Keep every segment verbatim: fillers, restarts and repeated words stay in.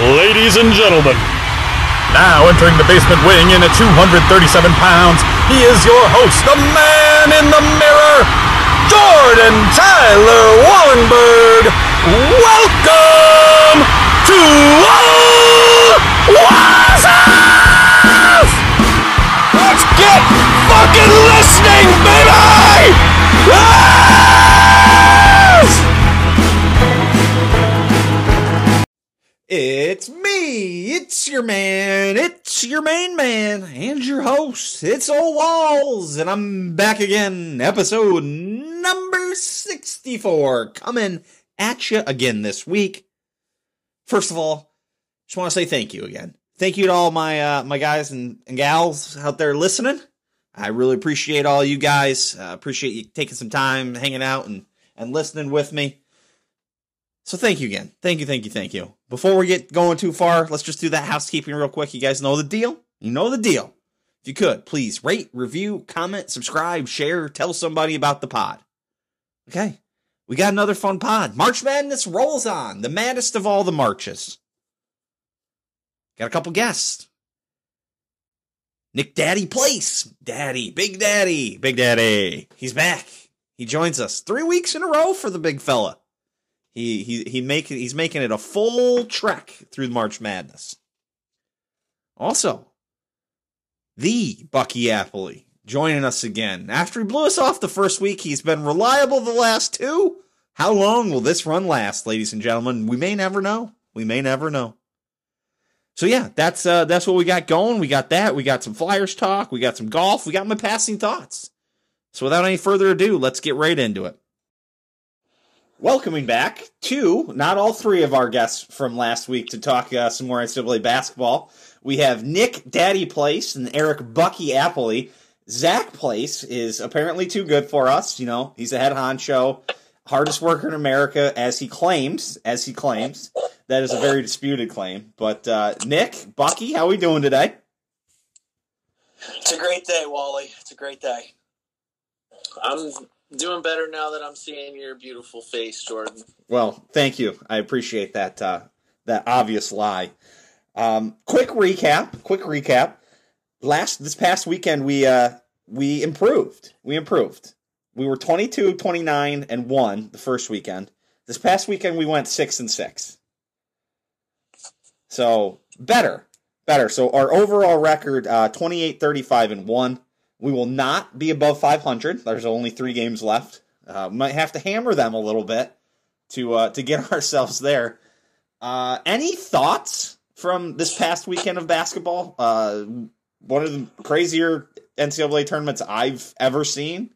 Ladies and gentlemen, now entering the basement wing in at two hundred thirty-seven pounds, he is your host, the man in the mirror, Jordan Tyler Wallenberg. Welcome to Ole Walls! Let's get fucking listening, baby! Yes! It's me, it's your man, it's your main man, and your host, it's Ole Walls, and I'm back again, episode number sixty-four, coming at you again this week. First of all, just want to say thank you again. Thank you to all my uh, my guys and, and gals out there listening. I really appreciate all you guys, uh, appreciate you taking some time, hanging out, and, and listening with me. So thank you again. Thank you, thank you, thank you. Before we get going too far, let's just do that housekeeping real quick. You guys know the deal. You know the deal. If you could, please rate, review, comment, subscribe, share, tell somebody about the pod. Okay. We got another fun pod. March Madness rolls on. The maddest of all the marches. Got a couple guests. Nick Daddy Place. Daddy. Big Daddy. Big Daddy. He's back. He joins us three weeks in a row for the big fella. He he he make he's making it a full trek through March Madness. Also, the Bucky Appley joining us again. After he blew us off the first week, he's been reliable the last two. How long will this run last, ladies and gentlemen? We may never know. We may never know. So yeah, that's uh, that's what we got going. We got that. We got some Flyers talk. We got some golf. We got my passing thoughts. So without any further ado, let's get right into it. Welcoming back two, not all three of our guests from last week to talk uh, some more N C double A basketball. We have Nick Daddy Place and Eric Bucky Appley. Zach Place is apparently too good for us. You know, he's a head honcho, hardest worker in America, as he claims, as he claims. That is a very disputed claim. But uh, Nick, Bucky, how are we doing today? It's a great day, Wally. It's a great day. I'm... doing better now that I'm seeing your beautiful face, Jordan. Well, thank you. I appreciate that uh, that obvious lie. Um, quick recap. Quick recap. Last this past weekend, we uh, we improved. We improved. We were twenty-two, twenty-nine, and one the first weekend. This past weekend, we went six and six. So better, better. So our overall record: uh, twenty-eight, thirty-five, and one. We will not be above five hundred. There's only three games left. Uh, might have to hammer them a little bit to uh, to get ourselves there. Uh, any thoughts from this past weekend of basketball? Uh, one of the crazier N C double A tournaments I've ever seen.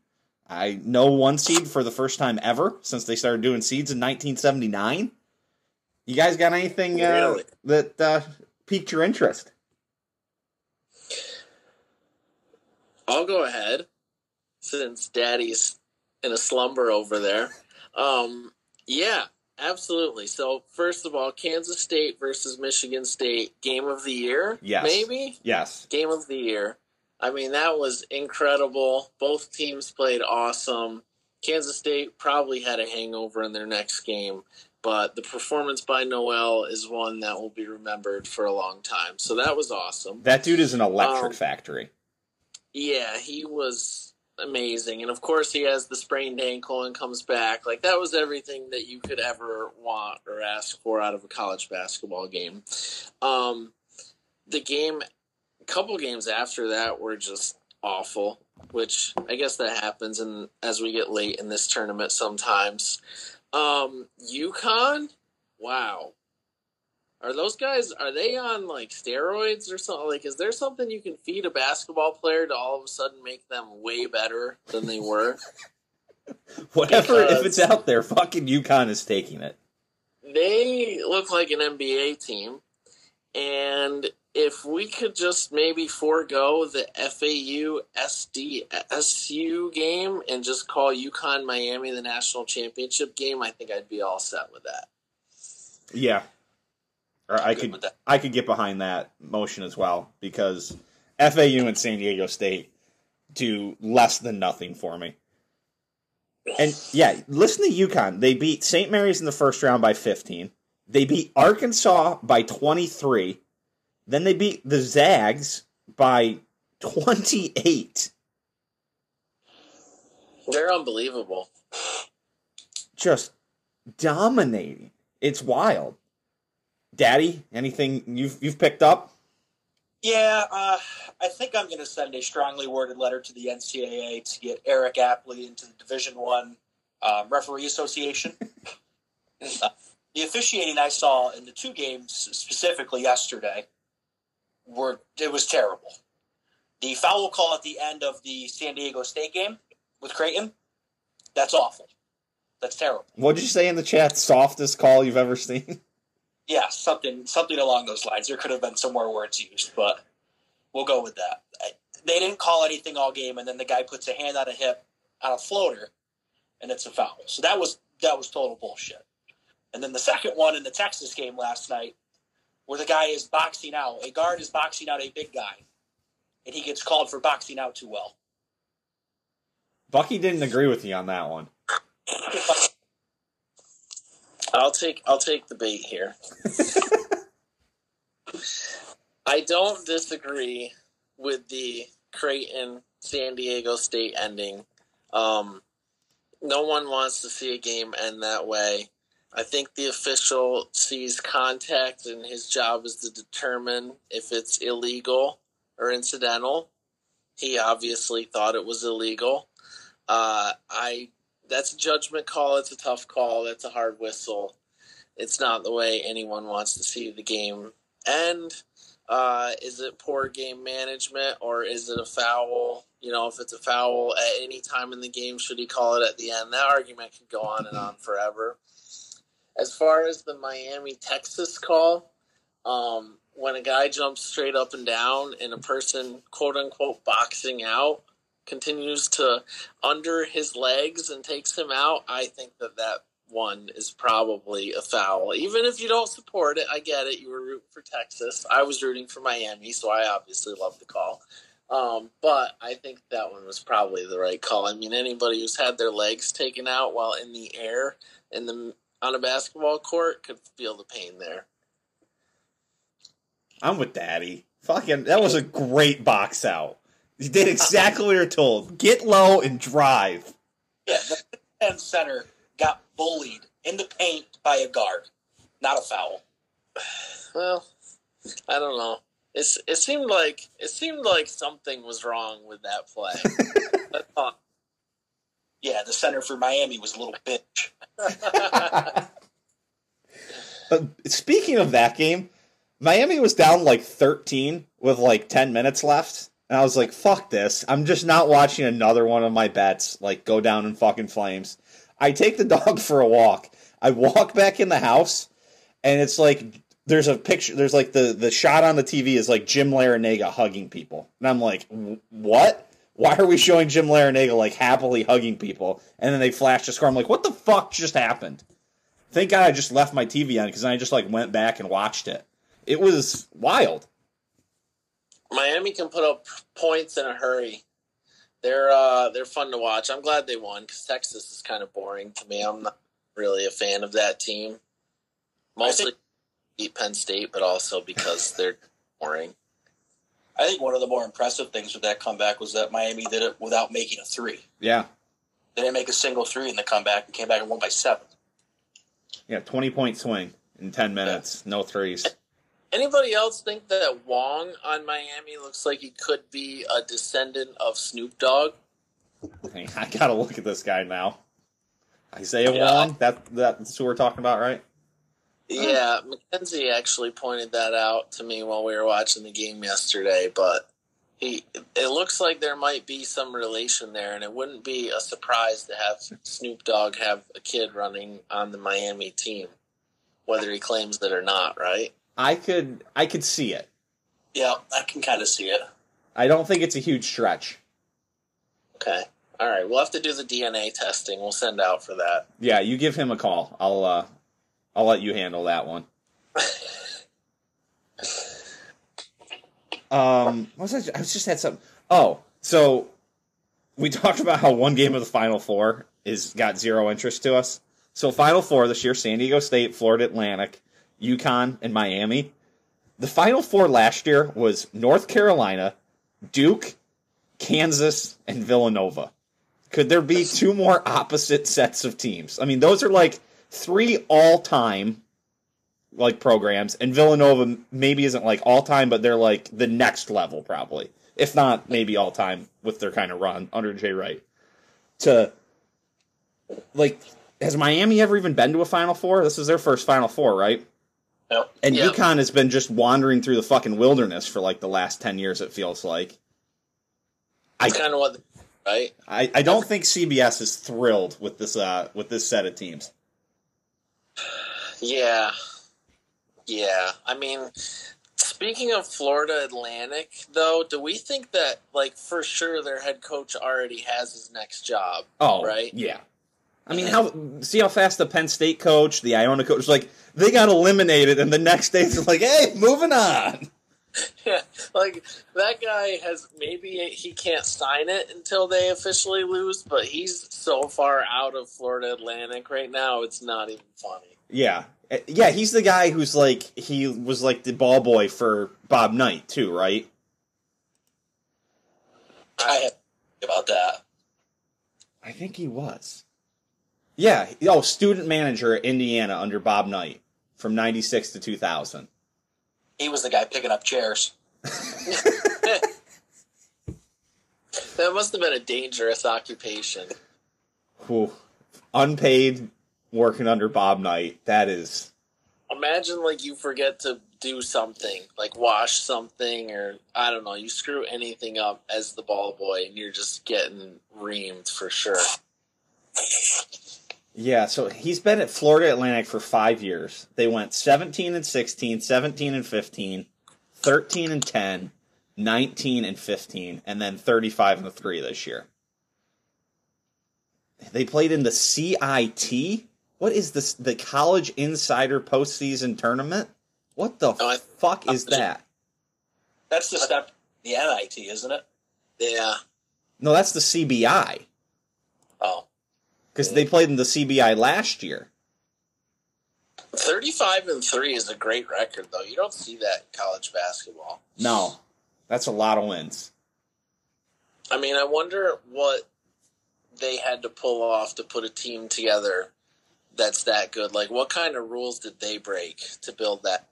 I know one seed for the first time ever since they started doing seeds in nineteen seventy-nine. You guys got anything uh, really? that uh, piqued your interest? I'll go ahead, since Daddy's in a slumber over there. Um, yeah, absolutely. So, first of all, Kansas State versus Michigan State, game of the year, yes. maybe? Yes. Game of the year. I mean, that was incredible. Both teams played awesome. Kansas State probably had a hangover in their next game, but the performance by Noel is one that will be remembered for a long time. So that was awesome. That dude is an electric um, factory. Yeah, he was amazing. And, of course, he has the sprained ankle and comes back. Like, that was everything that you could ever want or ask for out of a college basketball game. Um, the game, a couple games after that were just awful, which I guess that happens in, as we get late in this tournament sometimes. Um, UConn? Wow. Are those guys, are they on, like, steroids or something? Like, is there something you can feed a basketball player to all of a sudden make them way better than they were? Whatever, because if it's out there, fucking UConn is taking it. They look like an N B A team. And if we could just maybe forego the F A U S D S U game and just call UConn Miami the national championship game, I think I'd be all set with that. Yeah. Or I could I could get behind that motion as well, because F A U and San Diego State do less than nothing for me. And, yeah, listen to UConn. They beat Saint Mary's in the first round by fifteen. They beat Arkansas by twenty-three. Then they beat the Zags by twenty-eight. They're unbelievable. Just dominating. It's wild. Daddy, anything you've you've picked up? Yeah, uh, I think I'm going to send a strongly worded letter to the N C double A to get Eric Appley into the Division One uh, Referee Association. uh, the officiating I saw in the two games, specifically yesterday, were it was terrible. The foul call at the end of the San Diego State game with Creighton, that's awful. That's terrible. What did you say in the chat? Softest call you've ever seen? Yeah, something something along those lines. There could have been somewhere where it's used, but we'll go with that. They didn't call anything all game, and then the guy puts a hand on a hip on a floater, and it's a foul. So that was that was total bullshit. And then the second one in the Texas game last night, where the guy is boxing out, a guard is boxing out a big guy, and he gets called for boxing out too well. Bucky didn't agree with you on that one. I'll take I'll take the bait here. I don't disagree with the Creighton San Diego State ending. Um, no one wants to see a game end that way. I think the official sees contact, and his job is to determine if it's illegal or incidental. He obviously thought it was illegal. Uh, I. That's a judgment call. It's a tough call. That's a hard whistle. It's not the way anyone wants to see the game end. Uh, is it poor game management, or is it a foul? You know, if it's a foul at any time in the game, should he call it at the end? That argument could go on and on forever. As far as the Miami-Texas call, um, when a guy jumps straight up and down and a person, quote-unquote, boxing out, continues to under his legs and takes him out, I think that that one is probably a foul. Even if you don't support it, I get it. You were rooting for Texas. I was rooting for Miami, so I obviously love the call. Um, but I think that one was probably the right call. I mean, anybody who's had their legs taken out while in the air in the, on a basketball court could feel the pain there. I'm with Daddy. Fucking, that was a great box out. You did exactly what you're told. Get low and drive. Yeah, the ten center got bullied in the paint by a guard. Not a foul. Well, I don't know. It's it seemed like it seemed like something was wrong with that play. That's fun. Yeah, the center for Miami was a little bitch. Speaking of that game, Miami was down like thirteen with like ten minutes left. And I was like, fuck this. I'm just not watching another one of my bets, like, go down in fucking flames. I take the dog for a walk. I walk back in the house, and it's like, there's a picture, there's like the, the shot on the T V is like Jim Larrañaga hugging people. And I'm like, what? Why are we showing Jim Larrañaga, like, happily hugging people? And then they flash the score. I'm like, what the fuck just happened? Thank God I just left my T V on, because I just, like, went back and watched it. It was wild. Miami can put up points in a hurry. They're uh, they're fun to watch. I'm glad they won, because Texas is kind of boring to me. I'm not really a fan of that team. Mostly beat Penn State, but also because they're boring. I think one of the more impressive things with that comeback was that Miami did it without making a three. Yeah. They didn't make a single three in the comeback and came back and won by seven. Yeah, twenty-point swing in ten minutes, yeah. No threes. Anybody else think that Wong on Miami looks like he could be a descendant of Snoop Dogg? Dang, I gotta look at this guy now. Isaiah yeah. Wong? That, that's who we're talking about, right? Yeah, oh. Mackenzie actually pointed that out to me while we were watching the game yesterday, but he it looks like there might be some relation there, and it wouldn't be a surprise to have Snoop Dogg have a kid running on the Miami team, whether he claims it or not, right? I could I could see it. Yeah, I can kind of see it. I don't think it's a huge stretch. Okay. All right. We'll have to do the D N A testing. We'll send out for that. Yeah, you give him a call. I'll uh, I'll let you handle that one. um, what was I, I was just had something. Oh, so we talked about how one game of the Final Four is got zero interest to us. So Final Four this year, San Diego State, Florida Atlantic, UConn, and Miami. The Final Four last year was North Carolina, Duke, Kansas, and Villanova. Could there be two more opposite sets of teams? I mean, those are like three all-time like programs, and Villanova maybe isn't like all-time, but they're like the next level probably. If not, maybe all-time with their kind of run under Jay Wright. To, like, has Miami ever even been to a Final Four? This is their first Final Four, right? Yep. And yep. UConn has been just wandering through the fucking wilderness for, like, the last ten years, it feels like. That's kind of what... Right? I, I don't think C B S is thrilled with this uh with this set of teams. Yeah. Yeah. I mean, speaking of Florida Atlantic, though, do we think that, like, for sure their head coach already has his next job? Oh, right? Yeah. I mean, how see how fast the Penn State coach, the Iona coach, like, they got eliminated, and the next day they're like, hey, moving on. Yeah, like, that guy has, maybe he can't sign it until they officially lose, but he's so far out of Florida Atlantic right now, it's not even funny. Yeah. Yeah, he's the guy who's, like, he was, like, the ball boy for Bob Knight, too, right? I have to think about that. I think he was. Yeah, oh, student manager at Indiana under Bob Knight from ninety-six to two thousand. He was the guy picking up chairs. That must have been a dangerous occupation. Whew. Unpaid, working under Bob Knight. That is... Imagine, like, you forget to do something, like wash something, or, I don't know, you screw anything up as the ball boy, and you're just getting reamed for sure. Yeah, so he's been at Florida Atlantic for five years. They went seventeen and sixteen, seventeen and fifteen, thirteen and ten, nineteen and fifteen, and then thirty-five and three this year. They played in the C I T? What is this? The College Insider Postseason Tournament? What the no, I, fuck is that? That's the step, the N I T, isn't it? Yeah. No, that's the C B I. Oh. Because they played in the C B I last year. thirty-five and three is a great record, though. You don't see that in college basketball. No. That's a lot of wins. I mean, I wonder what they had to pull off to put a team together that's that good. Like, what kind of rules did they break to build that?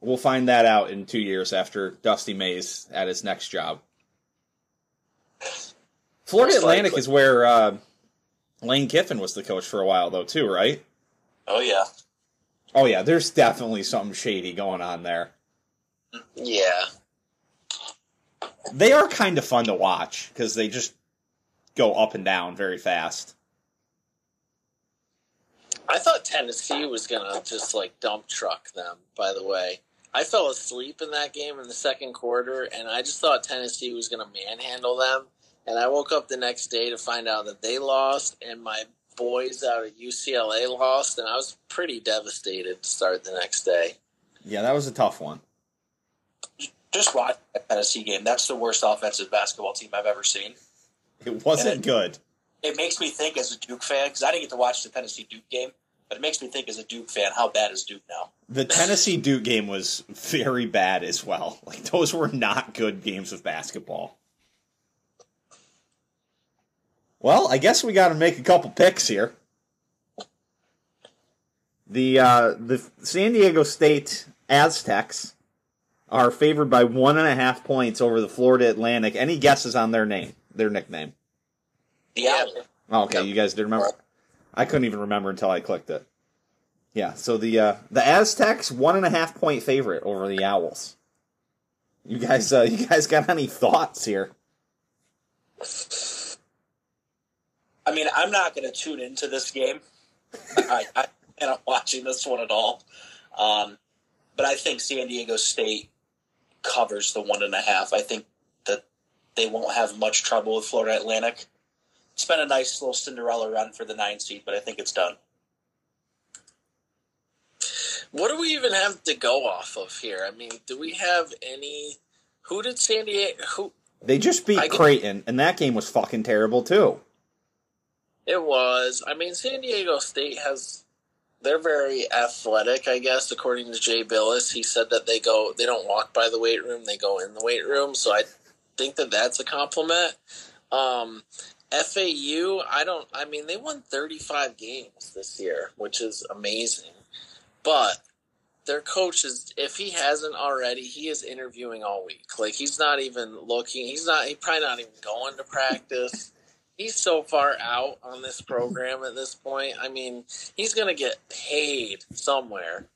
We'll find that out in two years after Dusty May's at his next job. Florida Atlantic is where... Uh, Lane Kiffin was the coach for a while, though, too, right? Oh, yeah. Oh, yeah, there's definitely something shady going on there. Yeah. They are kind of fun to watch, because they just go up and down very fast. I thought Tennessee was going to just, like, dump truck them, by the way. I fell asleep in that game in the second quarter, and I just thought Tennessee was going to manhandle them. And I woke up the next day to find out that they lost, and my boys out at U C L A lost, and I was pretty devastated to start the next day. Yeah, that was a tough one. Just watch that Tennessee game. That's the worst offensive basketball team I've ever seen. It wasn't it, good. It makes me think as a Duke fan, because I didn't get to watch the Tennessee-Duke game, but it makes me think as a Duke fan, how bad is Duke now? The Tennessee-Duke game was very bad as well. Like, those were not good games of basketball. Well, I guess we got to make a couple picks here. The uh, the San Diego State Aztecs are favored by one and a half points over the Florida Atlantic. Any guesses on their name, their nickname? The Owls. Oh, okay, you guys did remember. I couldn't even remember until I clicked it. Yeah, so the uh, the Aztecs one and a half point favorite over the Owls. You guys, uh, you guys got any thoughts here? I mean, I'm not going to tune into this game. I, I, I'm not watching this one at all. Um, but I think San Diego State covers the one and a half. I think that they won't have much trouble with Florida Atlantic. It's been a nice little Cinderella run for the nine seed, but I think it's done. What do we even have to go off of here? I mean, do we have any... Who did San Diego... Who? They just beat I Creighton, get... and that game was fucking terrible, too. It was. I mean, San Diego State has... They're very athletic, I guess, according to Jay Billis. He said that they go... They don't walk by the weight room. They go in the weight room. So I think that that's a compliment. Um, F A U, I don't... I mean, they won thirty-five games this year, which is amazing. But... Their coach is, if he hasn't already, he is interviewing all week. Like, he's not even looking. He's not, he's probably not even going to practice. He's so far out on this program at this point. I mean, he's going to get paid somewhere.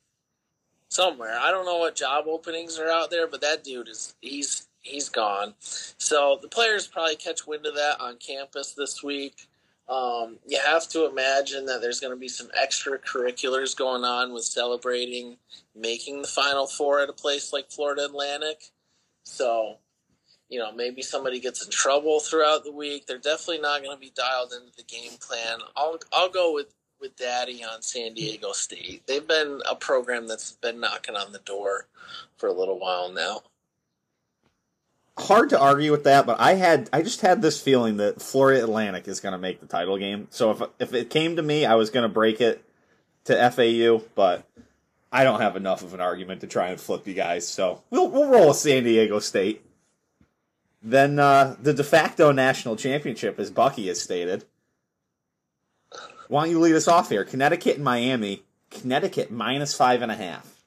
Somewhere. I don't know what job openings are out there, but that dude is, he's, he's gone. So the players probably catch wind of that on campus this week. Um, you have to imagine that there's going to be some extracurriculars going on with celebrating making the Final Four at a place like Florida Atlantic. So, you know, maybe somebody gets in trouble throughout the week. They're definitely not going to be dialed into the game plan. I'll I'll go with, with Daddy on San Diego State. They've been a program that's been knocking on the door for a little while now. Hard to argue with that, but I had I just had this feeling that Florida Atlantic is going to make the title game. So if if it came to me, I was going to break it to F A U, but I don't have enough of an argument to try and flip you guys. So we'll we'll roll with San Diego State. Then uh, the de facto national championship, as Bucky has stated. Why don't you lead us off here? Connecticut and Miami. Connecticut minus five and a half.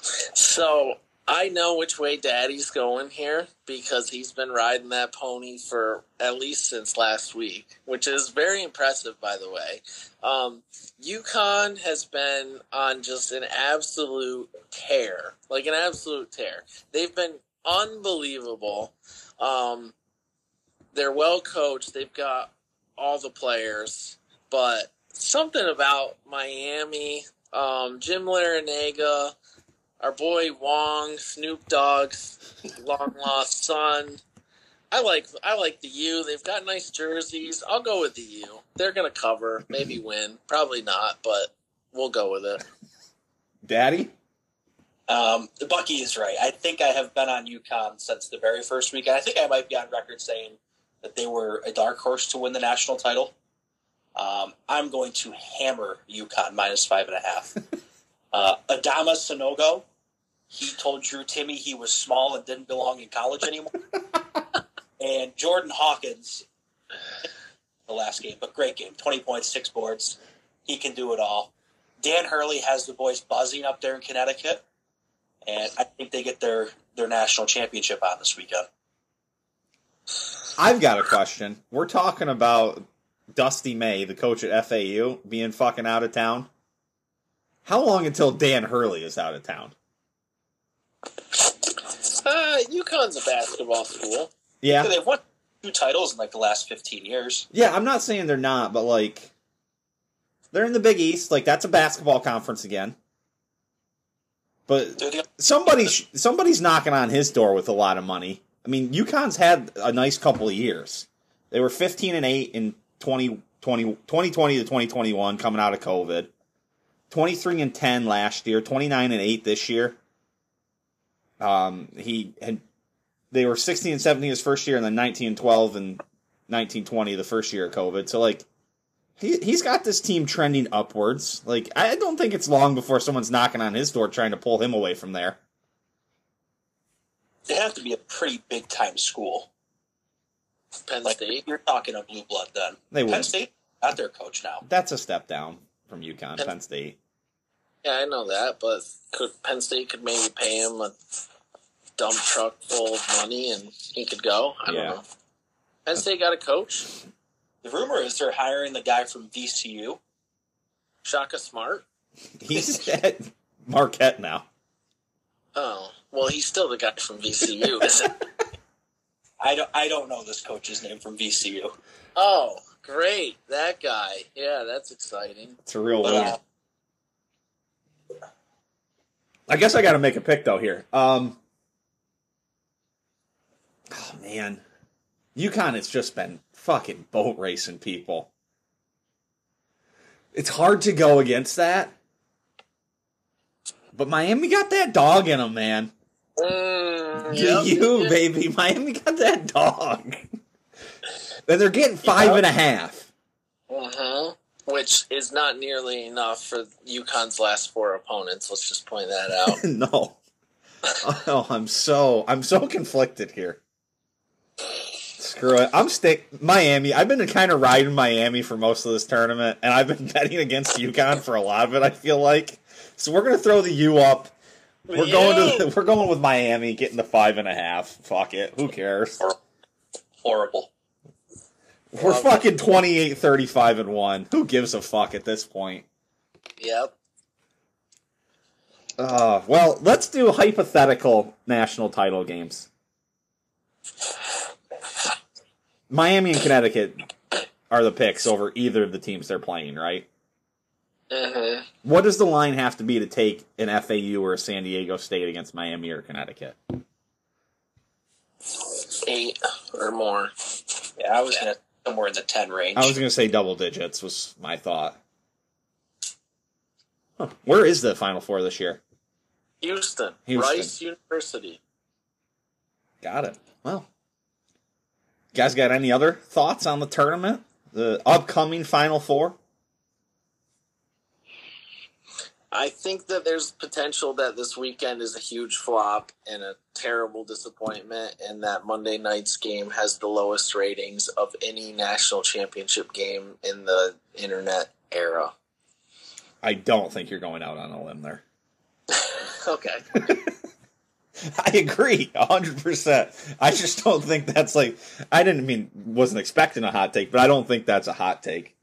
So. I know which way Daddy's going here because he's been riding that pony for at least since last week, which is very impressive, by the way. Um, UConn has been on just an absolute tear, like an absolute tear. They've been unbelievable. Um, they're well coached. They've got all the players, but something about Miami, um, Jim Larrañaga, our boy Wong, Snoop Dogg's long-lost son. I like I like the U. They've got nice jerseys. I'll go with the U. They're going to cover, maybe win. Probably not, but we'll go with it. Daddy? Um, the Bucky is right. I think I have been on UConn since the very first week. And I think I might be on record saying that they were a dark horse to win the national title. Um, I'm going to hammer UConn minus five and a half. uh, Adama Sanogo. He told Drew Timmy he was small and didn't belong in college anymore. And Jordan Hawkins, the last game, but great game. twenty points, six boards. He can do it all. Dan Hurley has the boys buzzing up there in Connecticut. And I think they get their, their national championship on this weekend. I've got a question. We're talking about Dusty May, the coach at F A U, being fucking out of town. How long until Dan Hurley is out of town? Uh, UConn's a basketball school. Yeah. So they've won two titles in, like, the last fifteen years. Yeah, I'm not saying they're not, but, like, they're in the Big East. Like, that's a basketball conference again. But somebody somebody's knocking on his door with a lot of money. I mean, UConn's had a nice couple of years. They were fifteen and eight in twenty twenty, twenty twenty to twenty twenty-one coming out of COVID. twenty-three and ten last year, twenty-nine and eight this year. Um, he had, they were sixteen and seventeen his first year, and then nineteen and twelve and nineteen twenty the first year of COVID. So, like, he he's got this team trending upwards. Like, I don't think it's long before someone's knocking on his door trying to pull him away from there. They have to be a pretty big time school. Penn like, State, you're talking a blue blood then. They Penn State, not their coach now. That's a step down from UConn, Penn, Penn State. Yeah, I know that, but could Penn State could maybe pay him a dump truck full of money and he could go. I yeah. don't know. Penn State got a coach. The rumor is they're hiring the guy from V C U. Shaka Smart. He's at Marquette now. Oh, well, he's still the guy from V C U, isn't he? I don't, I don't know this coach's name from V C U. Oh, great, that guy. Yeah, that's exciting. It's a real winner. Uh, I guess I got to make a pick, though, here. Um, oh, man. UConn has just been fucking boat racing people. It's hard to go against that. But Miami got that dog in them, man. Mm, yep. You, baby. Miami got that dog. And they're getting five yep. and a half. Mm-hmm. Which is not nearly enough for UConn's last four opponents. Let's just point that out. No. Oh, I'm so I'm so conflicted here. Screw it. I'm stick Miami. I've been kind of riding Miami for most of this tournament, and I've been betting against UConn for a lot of it, I feel like. So we're gonna throw the U up. We're Yay. going to we're going with Miami, getting the five and a half. Fuck it. Who cares? Horrible. We're Horrible. fucking twenty-eight thirty-five and one. Who gives a fuck at this point? Yep. Uh, well, let's do hypothetical national title games. Miami and Connecticut are the picks over either of the teams they're playing, right? Uh-huh. What does the line have to be to take an F A U or a San Diego State against Miami or Connecticut? Eight or more. Yeah, I was gonna somewhere in the ten range. I was going to say double digits was my thought. Huh. Where is the Final Four this year? Houston. Houston. Rice University. Got it. Well, you guys got any other thoughts on the tournament? The upcoming Final Four? I think that there's potential that this weekend is a huge flop and a terrible disappointment, and that Monday night's game has the lowest ratings of any national championship game in the internet era. I don't think you're going out on a limb there. Okay. I agree, one hundred percent. I just don't think that's like... I didn't mean, wasn't expecting a hot take, but I don't think that's a hot take.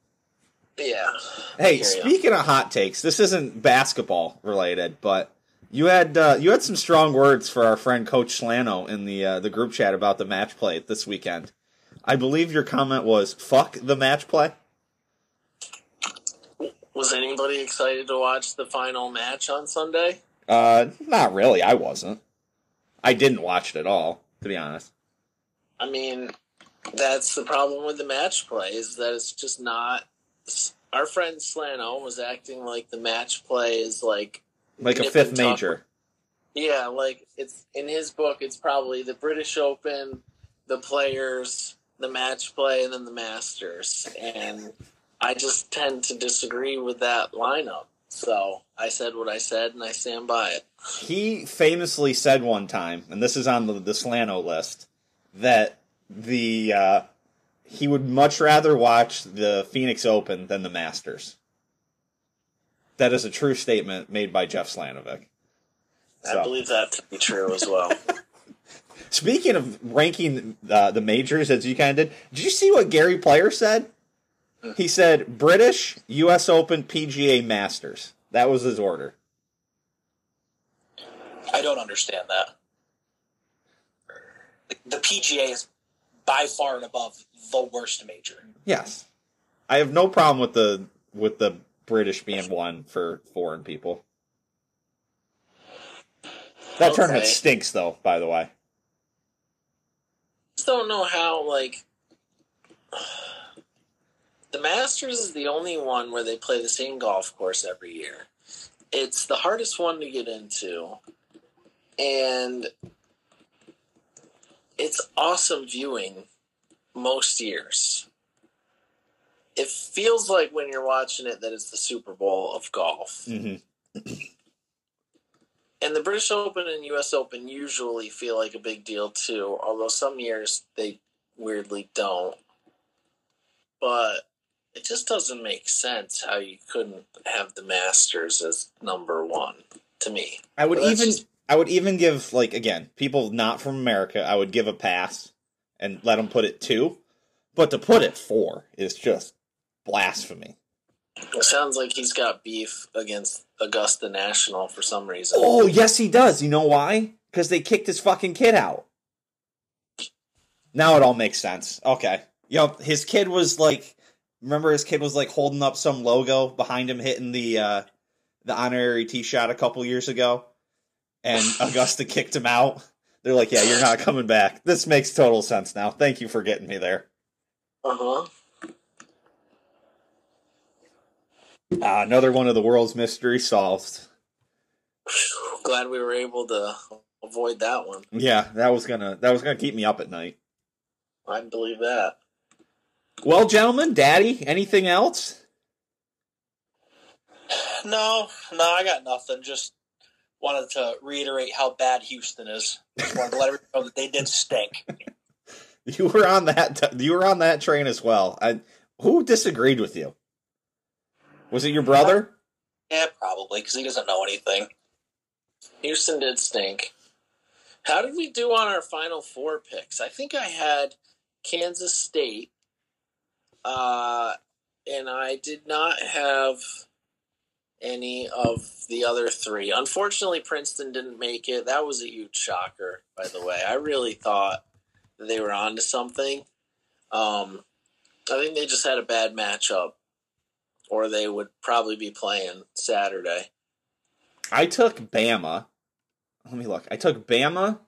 Yeah. Hey, speaking of hot takes, this isn't basketball related, but you had uh, you had some strong words for our friend Coach Slano in the uh, the group chat about the match play this weekend. I believe your comment was, fuck the match play? Was anybody excited to watch the final match on Sunday? Uh, not really. I wasn't. I didn't watch it at all, to be honest. I mean, that's the problem with the match play, is that it's just not... Our friend Slano was acting like the match play is like... Like a fifth major. Yeah, like, it's in his book, it's probably the British Open, the Players, the match play, and then the Masters. And... I just tend to disagree with that lineup. So I said what I said, and I stand by it. He famously said one time, and this is on the, the Slano list, that the uh, he would much rather watch the Phoenix Open than the Masters. That is a true statement made by Jeff Slanovic. So. I believe that to be true as well. Speaking of ranking uh, the majors, as you kind of did, did you see what Gary Player said? He said British, U S Open, P G A, Masters. That was his order. I don't understand that. The P G A is by far and above the worst major. Yes. I have no problem with the with the British being one for foreign people. That okay. tournament stinks, though, by the way. I just don't know how, like... The Masters is the only one where they play the same golf course every year. It's the hardest one to get into. And it's awesome viewing most years. It feels like when you're watching it that it's the Super Bowl of golf. Mm-hmm. And the British Open and U S Open usually feel like a big deal too, although some years they weirdly don't. But... It just doesn't make sense how you couldn't have the Masters as number one to me. I would even just... I would even give, like, again, people not from America, I would give a pass and let them put it two. But to put it four is just blasphemy. It sounds like he's got beef against Augusta National for some reason. Oh, yes, he does. You know why? Because they kicked his fucking kid out. Now it all makes sense. Okay. Yep, his kid was like... Remember, his kid was like holding up some logo behind him, hitting the uh, the honorary tee shot a couple years ago, and Augusta kicked him out. They're like, "Yeah, you're not coming back." This makes total sense now. Thank you for getting me there. Uh-huh. Uh, another one of the world's mystery solved. Glad we were able to avoid that one. Yeah, that was gonna that was gonna keep me up at night. I believe that. Well, gentlemen, Daddy, anything else? No, no, I got nothing. Just wanted to reiterate how bad Houston is. Just wanted to let everyone know that they did stink. You were on that. You were on that train as well. I, who disagreed with you? Was it your brother? Yeah, probably, because he doesn't know anything. Houston did stink. How did we do on our Final Four picks? I think I had Kansas State, uh, and I did not have any of the other three. Unfortunately, Princeton didn't make it. That was a huge shocker, by the way. I really thought that they were on to something. Um, I think they just had a bad matchup, or they would probably be playing Saturday. I took Bama. Let me look. I took Bama.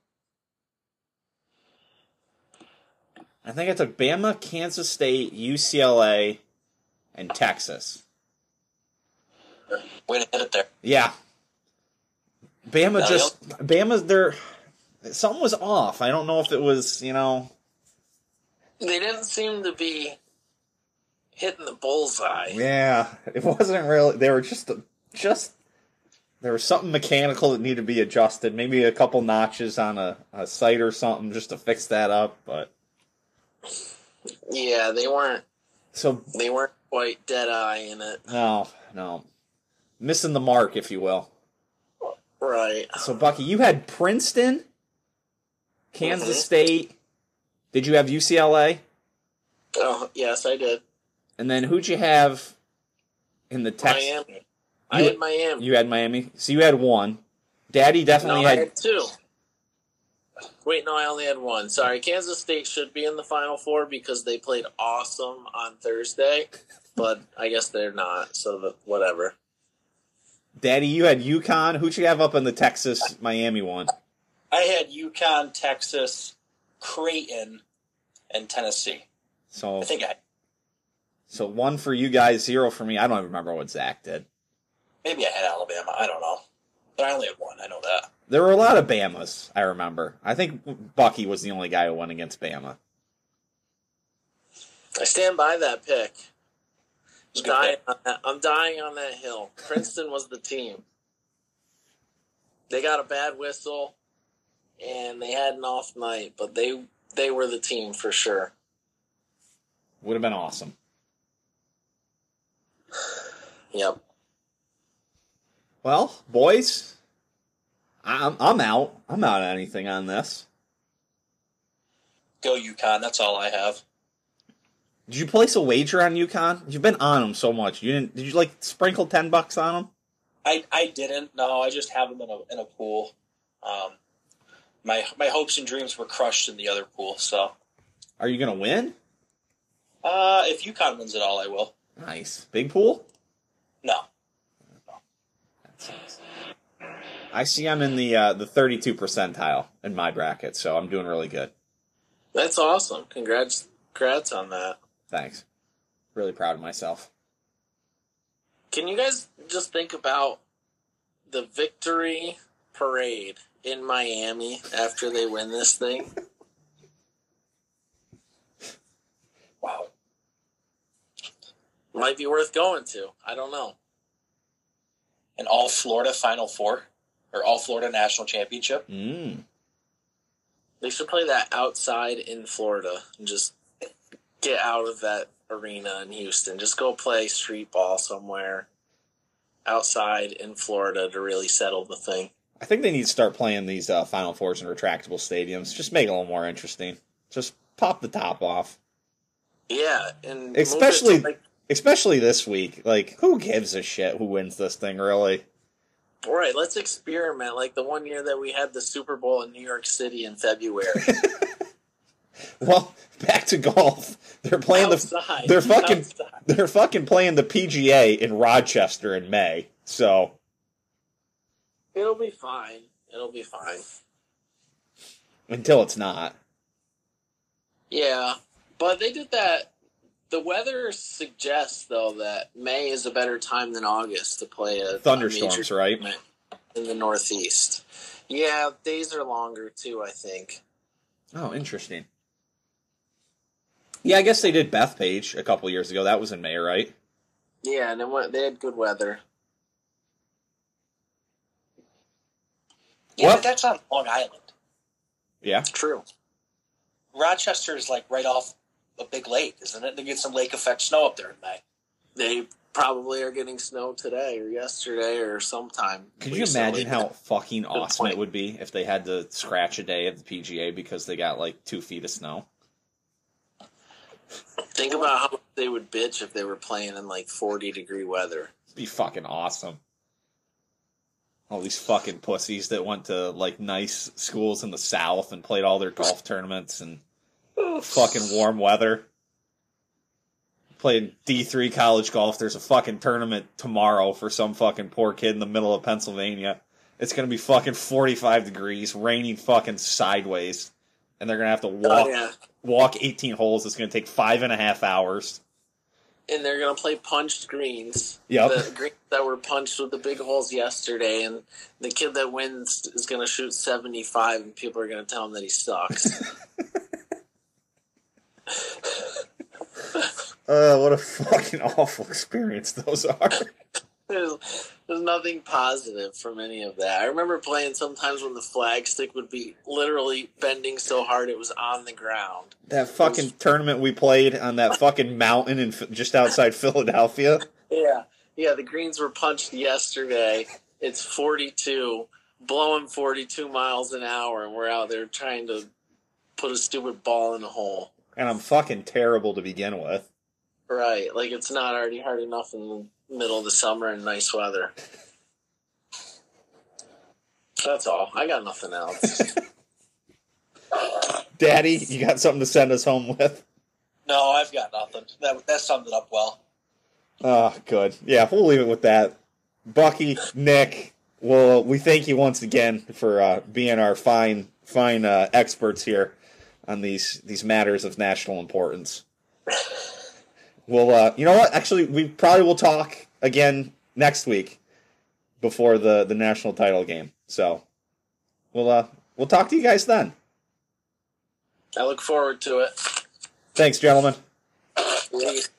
I think I took Bama, Kansas State, U C L A, and Texas. Way to hit it there. Yeah. Bama no, just... Bama's there... Something was off. I don't know if it was, you know... They didn't seem to be hitting the bullseye. Yeah. It wasn't really... They were just... just There was something mechanical that needed to be adjusted. Maybe a couple notches on a, a sight or something just to fix that up. But yeah, they weren't. So they weren't quite dead eye in it. No, no, missing the mark, if you will. Right. So Bucky, you had Princeton, Kansas mm-hmm. State. Did you have U C L A? Oh yes, I did. And then who'd you have in the Texas? Miami. You, I had Miami. You had Miami. So you had one. Daddy definitely no, had... I had two. Wait, no, I only had one. Sorry, Kansas State should be in the Final Four because they played awesome on Thursday, but I guess they're not, so the, whatever. Daddy, you had UConn. Who'd you have up in the Texas-Miami one? I had UConn, Texas, Creighton, and Tennessee. So I think I... So one for you guys, zero for me. I don't even remember what Zach did. Maybe I had Alabama. I don't know. But I only had one. I know that. There were a lot of Bamas, I remember. I think Bucky was the only guy who went against Bama. I stand by that pick. I'm dying, pick. On that. I'm dying on that hill. Princeton was the team. They got a bad whistle, and they had an off night, but they they were the team for sure. Would have been awesome. Yep. Well, boys, I'm I'm out. I'm out on anything on this. Go UConn. That's all I have. Did you place a wager on UConn? You've been on them so much. You didn't? Did you like sprinkle ten bucks on them? I, I didn't. No, I just have them in a in a pool. Um, my my hopes and dreams were crushed in the other pool. So, are you gonna win? Uh, if UConn wins it all, I will. Nice big pool. No. I see I'm in the uh, the thirty-two percentile in my bracket, so I'm doing really good. That's awesome. Congrats, congrats on that. Thanks. Really proud of myself. Can you guys just think about the victory parade in Miami after they win this thing? Wow. Might be worth going to. I don't know. An all-Florida Final Four, or all-Florida National Championship. Mm. They should play that outside in Florida and just get out of that arena in Houston. Just go play street ball somewhere outside in Florida to really settle the thing. I think they need to start playing these uh, Final Fours in retractable stadiums. Just make it a little more interesting. Just pop the top off. Yeah. and Especially... Especially this week. Like, who gives a shit who wins this thing, really? All right, let's experiment. Like the one year that we had the Super Bowl in New York City in February. Well, back to golf. They're playing outside. the They're fucking outside. They're fucking playing the P G A in Rochester in May. So it'll be fine. It'll be fine. Until it's not. Yeah. But they did that. The weather suggests, though, that May is a better time than August to play a thunderstorms, a major right? in the Northeast. Yeah, days are longer too, I think. Oh, interesting. Yeah, I guess they did Bethpage a couple years ago. That was in May, right? Yeah, and it went, they had good weather. Yeah, what? But that's on Long Island. Yeah. True. Rochester is like right off a big lake, isn't it? They get some lake effect snow up there in May. They probably are getting snow today or yesterday or sometime. Could you imagine how fucking awesome it would be if they had to scratch a day of the P G A because they got like two feet of snow? Think about how much they would bitch if they were playing in like forty degree weather. It'd be fucking awesome. All these fucking pussies that went to like nice schools in the South and played all their golf tournaments and fucking warm weather. Playing D three college golf. There's a fucking tournament tomorrow for some fucking poor kid in the middle of Pennsylvania. It's going to be fucking forty-five degrees, raining fucking sideways. And they're going to have to walk, oh, yeah. walk eighteen holes. It's going to take five and a half hours. And they're going to play punched greens. Yep. The greens that were punched with the big holes yesterday. And the kid that wins is going to shoot seventy-five, and people are going to tell him that he sucks. uh, what a fucking awful experience those are. there's, there's nothing positive from any of that. I remember playing sometimes when the flag stick would be literally bending so hard it was on the ground. That fucking was... tournament we played on that fucking mountain in just outside Philadelphia. Yeah, yeah. The greens were punched yesterday. It's forty-two, blowing forty-two miles an hour, and we're out there trying to put a stupid ball in a hole. And I'm fucking terrible to begin with. Right, like it's not already hard enough in the middle of the summer in nice weather. That's all. I got nothing else. Daddy, you got something to send us home with? No, I've got nothing. That, that summed it up well. Oh, good. Yeah, we'll leave it with that. Bucky, Nick, well, we thank you once again for uh, being our fine, fine uh, experts here on these, these matters of national importance. Well, uh, you know what? Actually, we probably will talk again next week before the, the national title game. So we'll uh, we'll talk to you guys then. I look forward to it. Thanks, gentlemen. Let's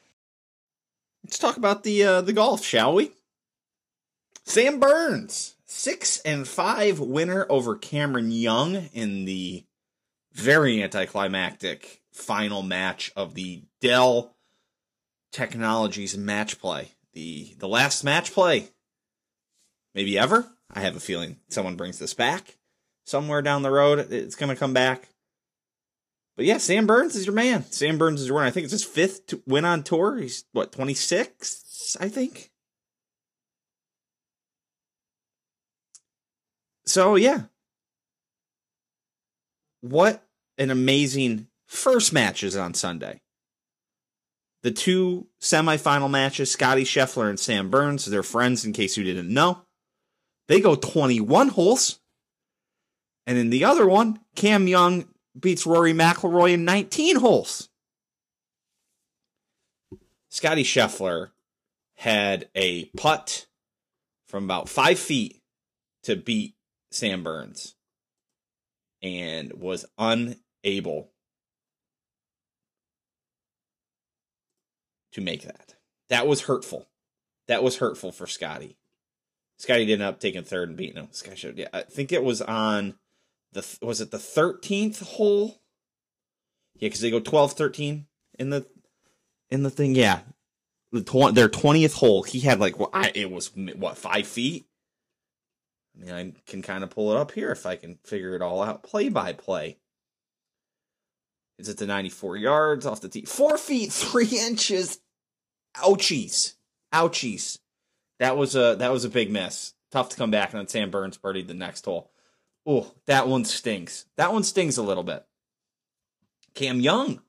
talk about the uh, the golf, shall we? Sam Burns, six and five winner over Cameron Young in the very anticlimactic final match of the Dell Technologies match play. The the last match play. Maybe ever. I have a feeling someone brings this back. Somewhere down the road, it's going to come back. But yeah, Sam Burns is your man. Sam Burns is your winner. I think it's his fifth to win on tour. He's, what, twenty-six, I think? So, yeah. What an amazing first matches on Sunday. The two semifinal matches, Scottie Scheffler and Sam Burns, they're friends in case you didn't know. They go twenty-one holes. And in the other one, Cam Young beats Rory McIlroy in nineteen holes. Scottie Scheffler had a putt from about five feet to beat Sam Burns, and was unable to make that. That was hurtful. That was hurtful for Scotty. Scotty ended up taking third and beating him. Scotty showed, yeah, I think it was on the, was it the thirteenth hole? Yeah, because they go twelve, thirteen in the in the thing. Yeah, the tw- their twentieth hole. He had like well, I, it was what five feet. I mean, I can kind of pull it up here if I can figure it all out. Play by play. Is it the ninety-four yards off the tee? Four feet, three inches. Ouchies. Ouchies. That was a that was a big miss. Tough to come back, and then Sam Burns birdied the next hole. Ooh, that one stings. That one stings a little bit. Cam Young.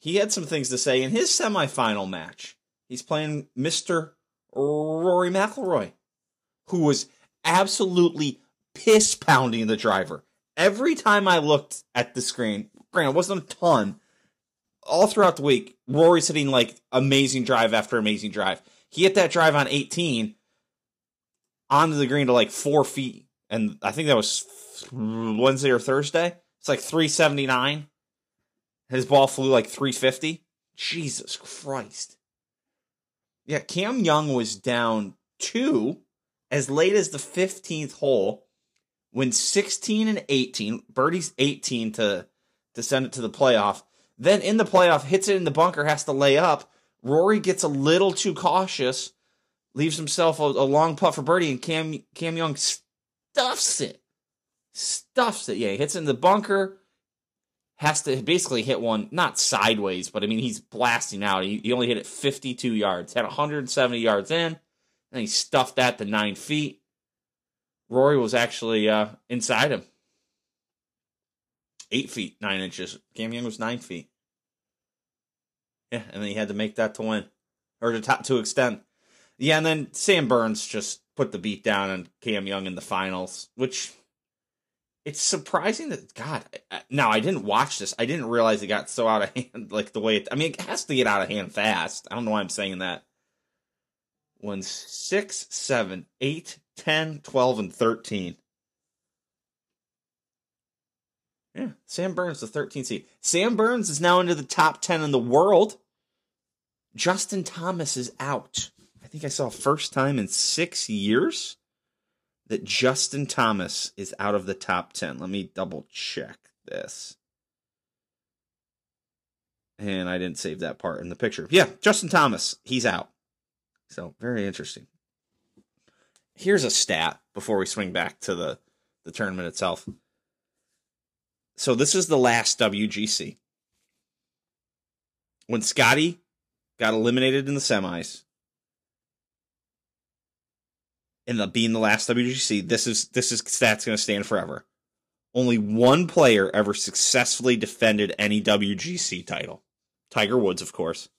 He had some things to say in his semifinal match. He's playing Mister Rory McIlroy, who was absolutely piss-pounding the driver. Every time I looked at the screen, granted, it wasn't a ton, all throughout the week, Rory's hitting, like, amazing drive after amazing drive. He hit that drive on eighteen, onto the green to, like, four feet and I think that was Wednesday or Thursday. It's like three seventy-nine. His ball flew like three fifty. Jesus Christ. Yeah, Cam Young was down two as late as the fifteenth hole when sixteen and eighteen, birdies eighteen to, to send it to the playoff. Then in the playoff, hits it in the bunker, has to lay up. Rory gets a little too cautious, leaves himself a, a long putt for birdie, and Cam Cam Young stuffs it. Stuffs it. Yeah, he hits it in the bunker. Has to basically hit one, not sideways, but I mean, he's blasting out. He, he only hit it fifty-two yards, had one hundred seventy yards in, and he stuffed that to nine feet. Rory was actually uh, inside him. Eight feet, nine inches. Cam Young was nine feet. Yeah, and then he had to make that to win, or to, top, to extend. Yeah, and then Sam Burns just put the beat down on Cam Young in the finals, which... It's surprising that, God, I, now I didn't watch this. I didn't realize it got so out of hand, like the way it, I mean, it has to get out of hand fast. I don't know why I'm saying that. When six, seven, eight, ten, twelve, and thirteen. Yeah, Sam Burns, the thirteenth seed. Sam Burns is now into the top ten in the world. Justin Thomas is out. I think I saw first time in six years. That Justin Thomas is out of the top ten. Let me double check this. And I didn't save that part in the picture. Yeah, Justin Thomas, he's out. So, very interesting. Here's a stat before we swing back to the, the tournament itself. So, this is the last W G C. When Scottie got eliminated in the semis, and the, being the last W G C, this is this is stats going to stand forever. Only one player ever successfully defended any W G C title. Tiger Woods, of course.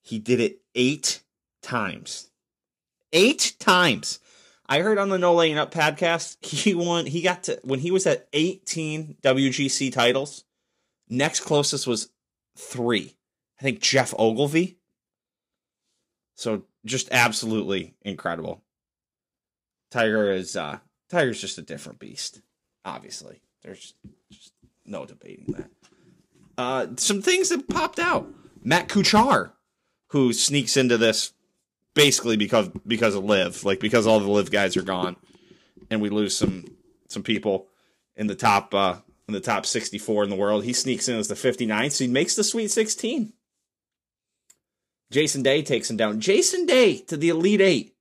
He did it eight times. Eight times. I heard on the No Laying Up podcast, he won. He got to, when he was at eighteen W G C titles, next closest was three. I think Jeff Ogilvie. So just absolutely incredible. Tiger is uh, Tiger's just a different beast, obviously. There's just no debating that. Uh, some things that popped out. Matt Kuchar, who sneaks into this basically because because of Liv, like because all the Liv guys are gone, and we lose some some people in the top uh, in the top sixty-four in the world. He sneaks in as the fifty-ninth, so he makes the Sweet sixteen. Jason Day takes him down. Jason Day to the Elite Eight.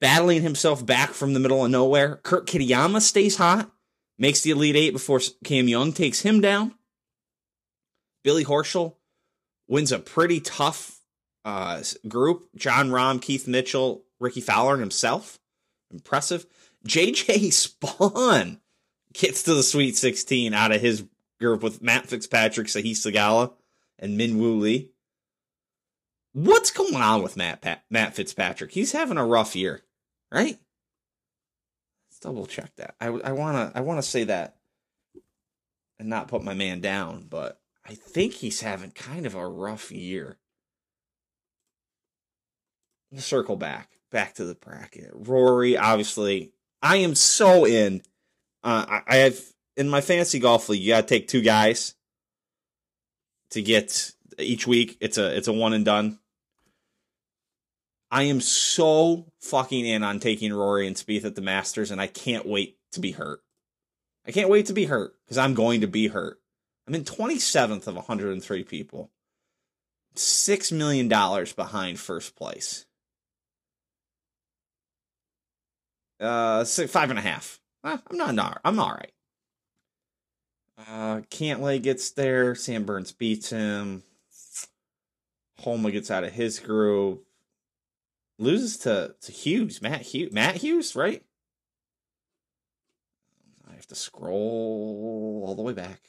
Battling himself back from the middle of nowhere. Kurt Kitayama stays hot. Makes the Elite Eight before Cam Young takes him down. Billy Horschel wins a pretty tough uh, group. Jon Rahm, Keith Mitchell, Ricky Fowler, and himself. Impressive. J J Spawn gets to the Sweet sixteen out of his group with Matt Fitzpatrick, Sahi Segala, and Min Woo Lee. What's going on with Matt Pat, Matt Fitzpatrick? He's having a rough year. Right? Let's double check that. I I wanna I wanna say that and not put my man down, but I think he's having kind of a rough year. We'll circle back back to the bracket. Rory, obviously, I am so in. Uh, I, I have in my fantasy golf league. You gotta take two guys to get each week. It's a it's a one and done. I am so fucking in on taking Rory and Spieth at the Masters, and I can't wait to be hurt. I can't wait to be hurt, because I'm going to be hurt. I'm in twenty-seventh of one hundred three people. six million dollars behind first place. Uh, six, five and a half. Eh, I'm not, not, I'm all right. Uh, Cantlay gets there. Sam Burns beats him. Holma gets out of his group. Loses to, to Hughes, Matt Hughes, Matt Hughes, right? I have to scroll all the way back.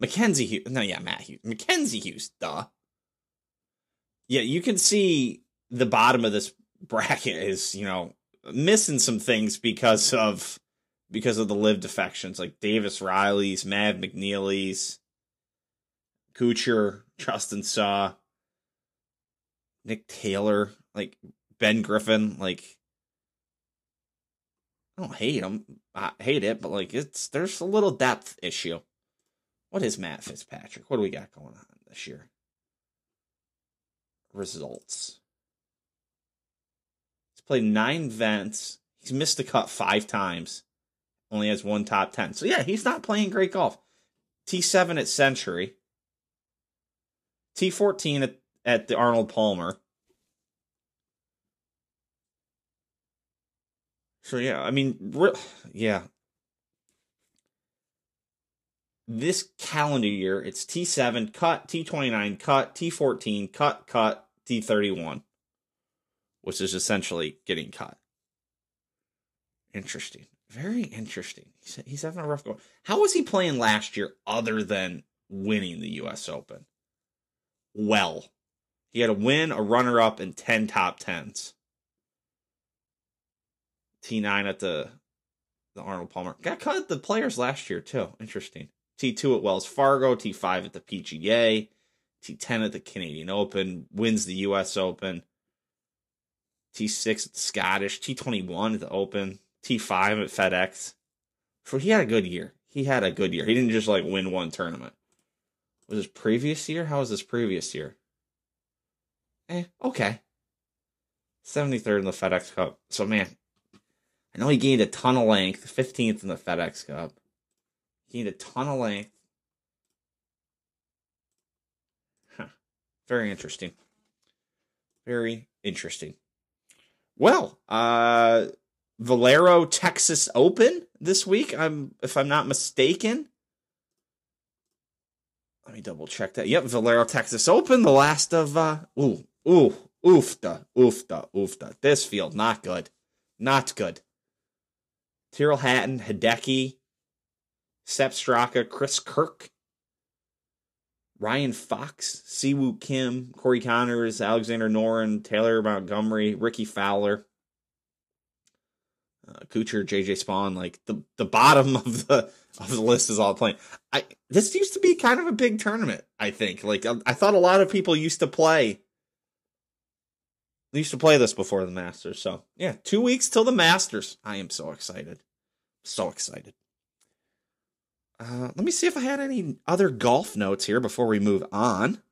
Mackenzie Hughes, no, yeah, Matt Hughes, Mackenzie Hughes, duh. Yeah, you can see the bottom of this bracket is, you know, missing some things because of because of the live defections, like Davis Riley's, Mav McNeely's, Kuchar, Justin Suh, Nick Taylor, like Ben Griffin. Like, I don't hate him. I hate it, but like, it's there's a little depth issue. What is Matt Fitzpatrick? What do we got going on this year? Results. He's played nine events. He's missed the cut five times. Only has one top ten. So yeah, he's not playing great golf. T seven at Century. T fourteen at, at the Arnold Palmer. So yeah, I mean, re- yeah. This calendar year, it's T seven, cut, T twenty-nine, cut, T fourteen, cut, cut, T thirty-one. Which is essentially getting cut. Interesting. Very interesting. He's, he's having a rough go. How was he playing last year other than winning the U S. Open? Well, he had a win, a runner-up, and ten top tens. T nine at the, the Arnold Palmer. Got cut at the Players last year, too. Interesting. T two at Wells Fargo. T five at the P G A. T ten at the Canadian Open. Wins the U S. Open. T six at the Scottish. T twenty-one at the Open. T five at FedEx. So he had a good year. He had a good year. He didn't just, like, win one tournament. Was his previous year? How was his previous year? Eh, okay. seventy-third in the FedEx Cup. So, man, I know he gained a ton of length. fifteenth in the FedEx Cup. He gained a ton of length. Huh. Very interesting. Very interesting. Well, uh... Valero Texas Open this week, I'm if I'm not mistaken. Let me double check that. Yep, Valero Texas Open, the last of uh ooh, ooh, oofta, oofta, oofta. This field, not good. Not good. Tyrrell Hatton, Hideki, Sepp Straka, Chris Kirk, Ryan Fox, Siwoo Kim, Corey Connors, Alexander Noren, Taylor Montgomery, Ricky Fowler. Uh, Kuchar, J J Spawn, like the, the bottom of the of the list is all playing. I this used to be kind of a big tournament, I think. Like I, I thought a lot of people used to play. They used to play this before the Masters. So yeah, two weeks till the Masters. I am so excited, so excited. Uh, let me see if I had any other golf notes here before we move on.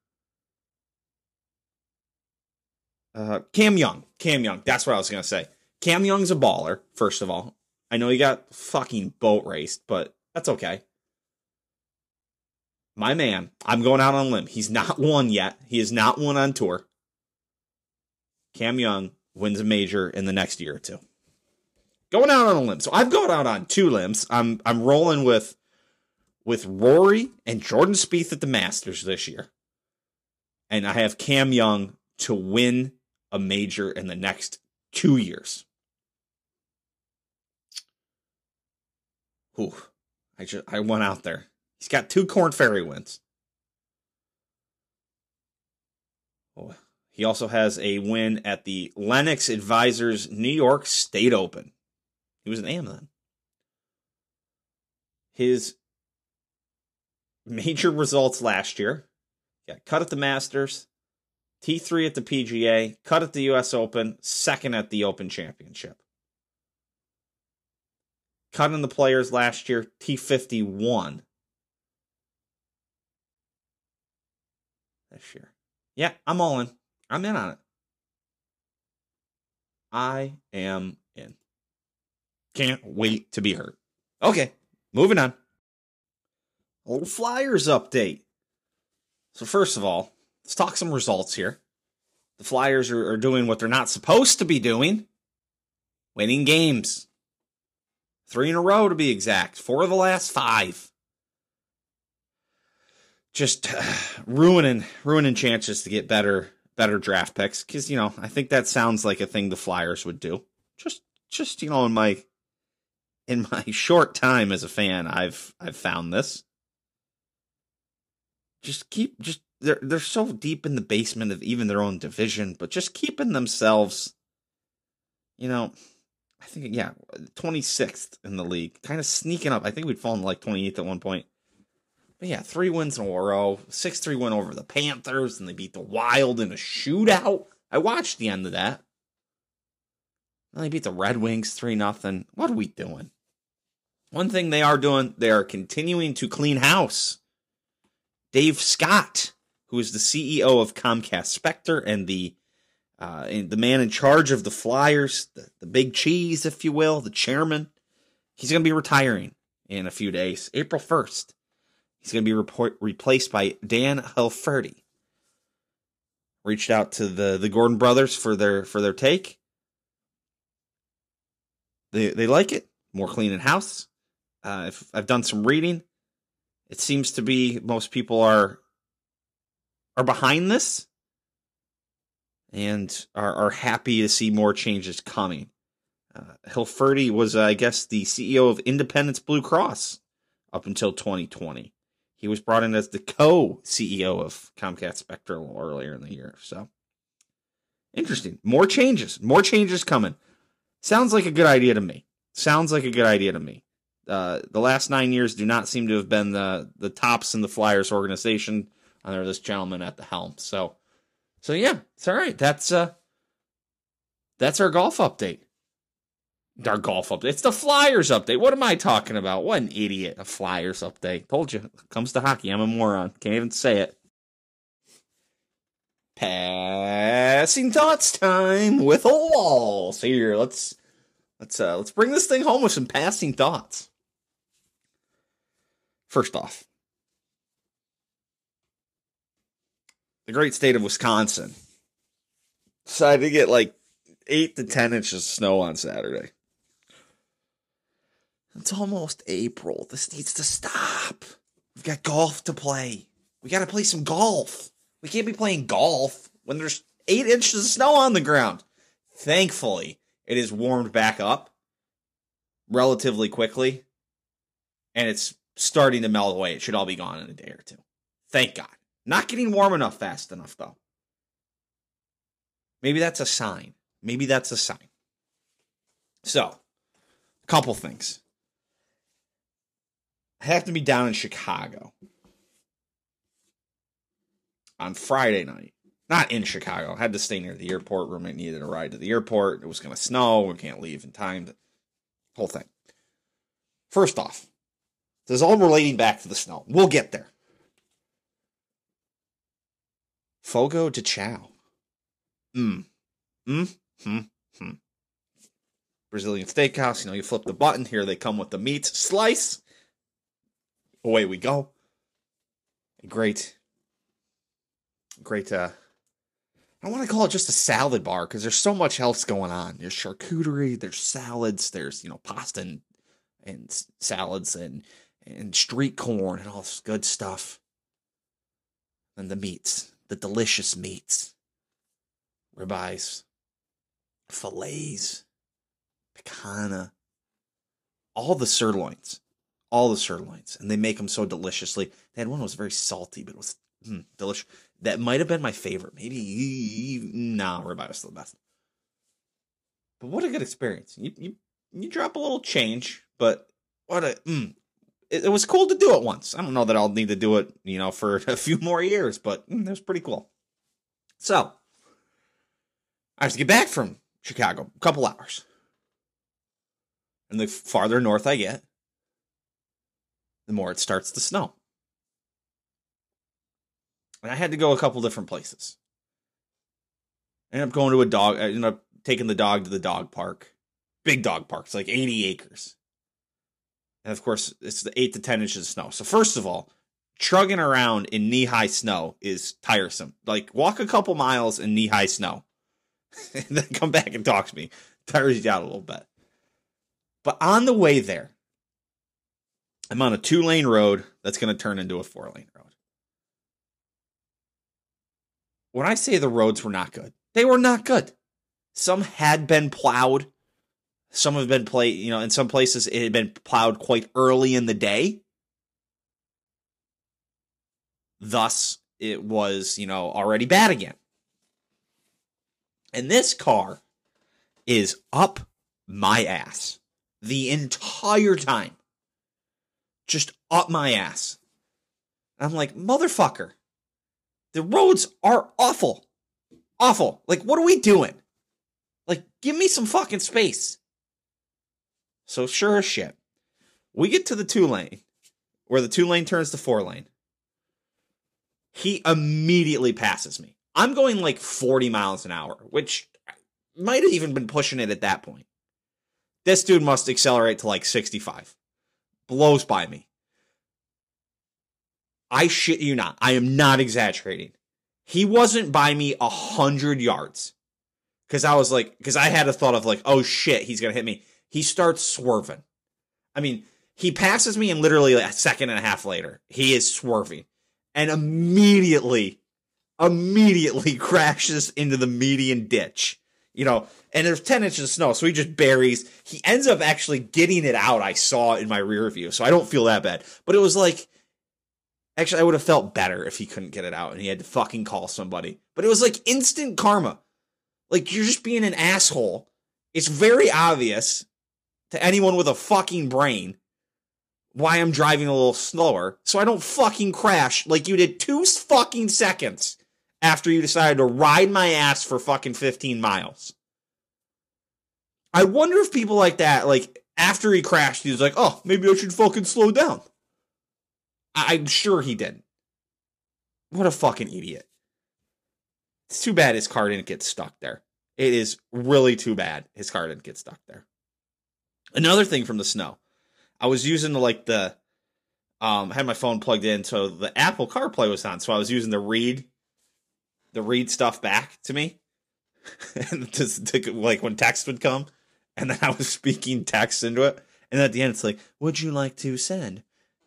Uh, Cam Young, Cam Young. That's what I was gonna say. Cam Young's a baller, first of all. I know he got fucking boat raced, but that's okay. My man, I'm going out on a limb. He's not won yet. He has not won on tour. Cam Young wins a major in the next year or two. Going out on a limb. So I've gone out on two limbs. I'm I'm rolling with, with Rory and Jordan Spieth at the Masters this year. And I have Cam Young to win a major in the next two years. Ooh, I just I went out there. He's got two Corn Ferry wins. Oh, he also has a win at the Lennox Advisors New York State Open. He was an A M then. His major results last year: got cut at the Masters, T three at the P G A, cut at the U S. Open, second at the Open Championship. Cut in the Players last year, T fifty-one. This year. Yeah, I'm all in. I'm in on it. I am in. Can't wait to be hurt. Okay, moving on. Old Flyers update. So first of all, let's talk some results here. The Flyers are, are doing what they're not supposed to be doing. Winning games. Three in a row to be exact. Four of the last five. Just uh, ruining ruining chances to get better better draft picks. Because, you know, I think that sounds like a thing the Flyers would do. Just, just you know, in my in my short time as a fan, I've I've found this. Just keep... just. They're they're so deep in the basement of even their own division, but just keeping themselves, you know, I think, yeah, twenty-sixth in the league, kind of sneaking up. I think we'd fallen like twenty-eighth at one point. But yeah, three wins in a row, six three win over the Panthers, and they beat the Wild in a shootout. I watched the end of that. They beat the Red Wings three nothing. What are we doing? One thing they are doing, they are continuing to clean house. Dave Scott, who is the C E O of Comcast Spectre and the uh, and the man in charge of the Flyers, the, the big cheese, if you will, the chairman, he's going to be retiring in a few days, April first. He's going to be report, replaced by Dan Helferty. Reached out to the, the Gordon brothers for their for their take. They they like it. More clean in house. Uh, if, I've done some reading. It seems to be most people are are behind this and are, are happy to see more changes coming. Uh, Hilferty was, uh, I guess, the C E O of Independence Blue Cross up until twenty twenty. He was brought in as the co-C E O of Comcast Spectre earlier in the year. So, interesting. More changes. More changes coming. Sounds like a good idea to me. Sounds like a good idea to me. Uh, the last nine years do not seem to have been the, the tops in the Flyers organization under this gentleman at the helm. So, so yeah, it's all right. That's uh, that's our golf update. Our golf update. It's the Flyers update. What am I talking about? What an idiot. A Flyers update. Told you. It comes to hockey, I'm a moron. Can't even say it. Passing thoughts time with Ole Walls. Here, let's let's uh, let's bring this thing home with some passing thoughts. First off, the great state of Wisconsin decided to get like eight to ten inches of snow on Saturday. It's almost April. This needs to stop. We've got golf to play. We got to play some golf. We can't be playing golf when there's eight inches of snow on the ground. Thankfully, it is warmed back up relatively quickly, and it's starting to melt away. It should all be gone in a day or two. Thank God. Not getting warm enough fast enough, though. Maybe that's a sign. Maybe that's a sign. So, a couple things. I have to be down in Chicago on Friday night. Not in Chicago. I had to stay near the airport. Roommate needed a ride to the airport. It was going to snow. We can't leave in time. The whole thing. First off, this is all relating back to the snow. We'll get there. Fogo de Chao. Mmm. Mmm. Hmm. Hmm. Brazilian steakhouse. You know, you flip the button. Here they come with the meat slice. Away we go. Great. Great, uh, I don't want to call it just a salad bar because there's so much else going on. There's charcuterie, there's salads, there's, you know, pasta and, and salads and, and street corn and all this good stuff. And the meats, the delicious meats, ribeyes, fillets, picanha, all the sirloins, all the sirloins. And they make them so deliciously. They had one that was very salty, but it was mm, delicious. That might have been my favorite. Maybe, nah, ribeye was still the best. But what a good experience. You you, you drop a little change, but what a, mm, it, it was cool to do it once. I don't know that I'll need to do it, you know, for a few more years, but mm, it was pretty cool. So, I have to get back from Chicago, a couple hours. And the farther north I get, the more it starts to snow. And I had to go a couple different places. I ended up going to a dog. I ended up taking the dog to the dog park. Big dog park. It's like eighty acres. And, of course, it's the eight to ten inches of snow. So, first of all, chugging around in knee-high snow is tiresome. Like, walk a couple miles in knee-high snow. And then come back and talk to me. Tires you out a little bit. But on the way there, I'm on a two-lane road that's going to turn into a four-lane road. When I say the roads were not good, they were not good. Some had been plowed. Some have been played, you know, in some places it had been plowed quite early in the day. Thus, it was, you know, already bad again. And this car is up my ass the entire time. Just up my ass. I'm like, motherfucker. The roads are awful. Awful. Like, what are we doing? Like, Give me some fucking space. So sure as shit, we get to the two lane, where the two lane turns to four lane. He immediately passes me. I'm going like forty miles an hour, which might have even been pushing it at that point. This dude must accelerate to like sixty-five. Blows by me. I shit you not. I am not exaggerating. He wasn't by me a hundred yards. Cause I was like, cause I had a thought of like, oh shit, he's going to hit me. He starts swerving. I mean, he passes me and literally a second and a half later, he is swerving and immediately, immediately crashes into the median ditch, you know, and there's ten inches of snow. So he just buries. He ends up actually getting it out. I saw in my rear view, so I don't feel that bad, but it was like, actually, I would have felt better if he couldn't get it out and he had to fucking call somebody, but it was like instant karma. Like, you're just being an asshole. It's very obvious to anyone with a fucking brain why I'm driving a little slower, so I don't fucking crash like you did two fucking seconds after you decided to ride my ass for fucking fifteen miles. I wonder if people like that, like, after he crashed, he was like, oh, maybe I should fucking slow down. I- I'm sure he didn't. What a fucking idiot. It's too bad his car didn't get stuck there. It is really too bad his car didn't get stuck there. Another thing from the snow. I was using the, like the, um, I had my phone plugged in, so the Apple CarPlay was on. So I was using the read, the read stuff back to me. And just to, like when text would come, and then I was speaking text into it. And at the end, it's like, would you like to send?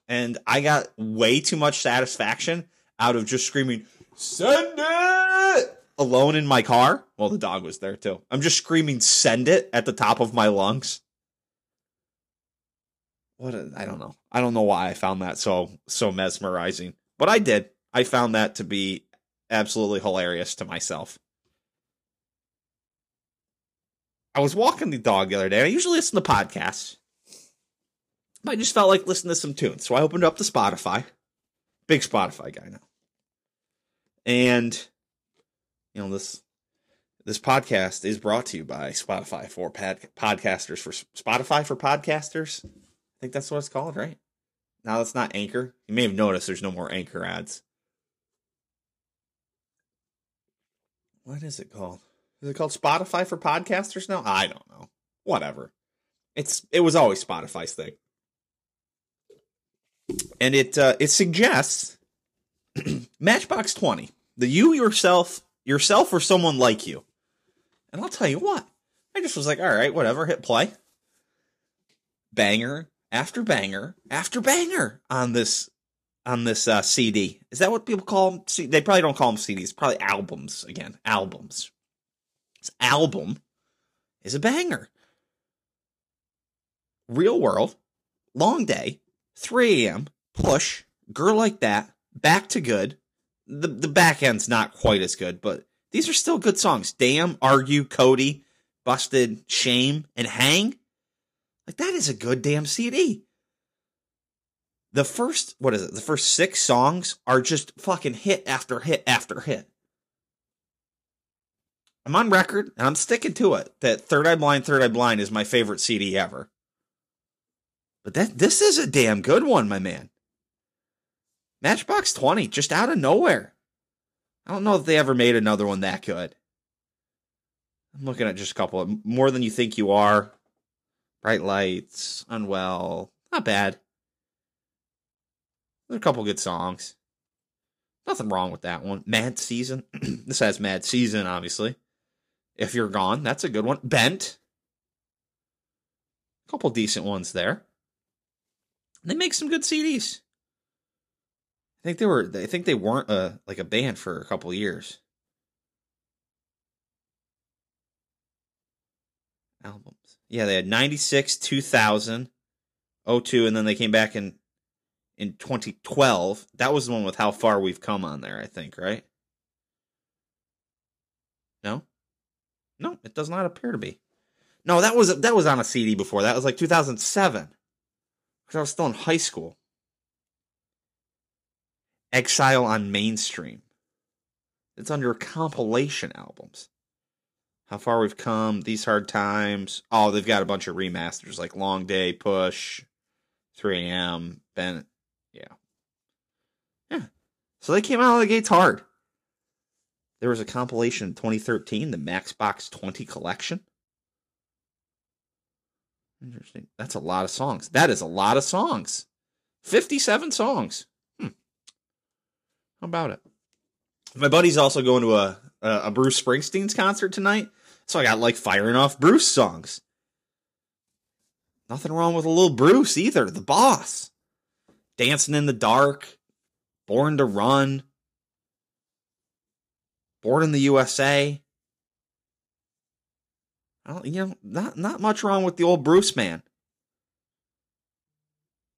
And I got way too much satisfaction out of just screaming, send it! Alone in my car. Well, the dog was there too. I'm just screaming, send it at the top of my lungs. What a, I don't know. I don't know why I found that so, so mesmerizing, but I did. I found that to be absolutely hilarious to myself. I was walking the dog the other day. I usually listen to podcasts, but I just felt like listening to some tunes. So I opened up the Spotify, big Spotify guy now. And you know, this, this podcast is brought to you by Spotify for pod, podcasters for Spotify for podcasters. I think that's what it's called, right? Now that's not Anchor. You may have noticed there's no more Anchor ads. What is it called? Is it called Spotify for podcasters now? I don't know. Whatever. It's it was always Spotify's thing, and it uh, it suggests Matchbox twenty, the you yourself yourself or someone like you. And I'll tell you what, I just was like, all right, whatever. Hit play. Banger. After banger, after banger on this, on this uh, C D. Is that what people call them? See, they probably don't call them C Ds. Probably albums again. Albums. This album is a banger. Real World, Long Day, three a.m. Push, Girl Like That, Back to Good. The the back end's not quite as good, but these are still good songs. Damn, Argue, Cody, Busted, Shame, and Hang. Like, that is a good damn C D. The first, what is it? The first six songs are just fucking hit after hit after hit. I'm on record, and I'm sticking to it, that Third Eye Blind, Third Eye Blind is my favorite C D ever. But that this is a damn good one, my man. Matchbox twenty, just out of nowhere. I don't know if they ever made another one that good. I'm looking at just a couple of, More Than You Think You Are. Bright Lights, Unwell, not bad. There's a couple good songs. Nothing wrong with that one. Mad Season. This has Mad Season, obviously. If You're Gone, that's a good one. Bent. A couple decent ones there. They make some good C Ds. I think they were. I think they weren't a like a band for a couple years. Album. Yeah, they had ninety-six, two thousand, oh two, and then they came back in in twenty twelve. That was the one with How Far We've Come on there, I think, right? No? No, it does not appear to be. No, that was that was on a C D before. That was like two thousand seven, because I was still in high school. Exile on Mainstream. It's under compilation albums. how far we've come, these hard times. Oh, they've got a bunch of remasters like Long Day, Push, three a.m., Bennett. Yeah. Yeah. So they came out of the gates hard. There was a compilation in twenty thirteen, the Max Box twenty collection. Interesting. That's a lot of songs. That is a lot of songs. fifty-seven songs. Hmm. How about it? My buddy's also going to a, a Bruce Springsteen's concert tonight, so I got, like, firing off Bruce songs. Nothing wrong with a little Bruce either. The Boss. Dancing in the Dark. Born to Run. Born in the U S A. I don't, you know, not not much wrong with the old Bruce man.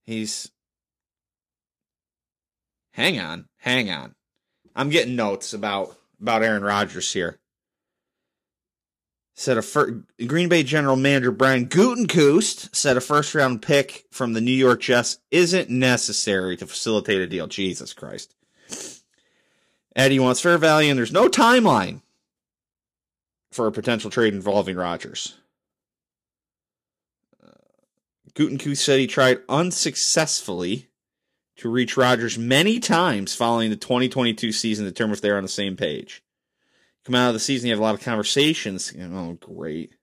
He's, hang on, hang on. I'm getting notes about about Aaron Rodgers here. Said a fir- Green Bay general manager Brian Gutekunst said a first round pick from the New York Jets isn't necessary to facilitate a deal. Jesus Christ. Eddie wants fair value, and there's no timeline for a potential trade involving Rodgers. Uh, Gutekunst said he tried unsuccessfully to reach Rodgers many times following the twenty twenty-two season to determine if they're on the same page. Come out of the season, you have a lot of conversations. Oh, great.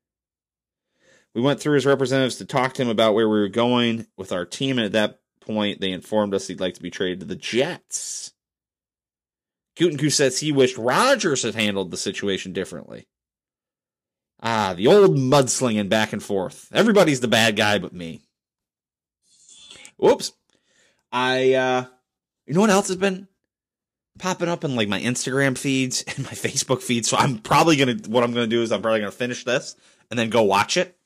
We went through his representatives to talk to him about where we were going with our team, and at that point, they informed us he'd like to be traded to the Jets. Gutekunst says he wished Rodgers had handled the situation differently. Ah, the old mudslinging back and forth. Everybody's the bad guy but me. Whoops. I, uh, you know what else has been popping up in, like, my Instagram feeds and my Facebook feeds? So I'm probably going to, what I'm going to do is I'm probably going to finish this and then go watch it.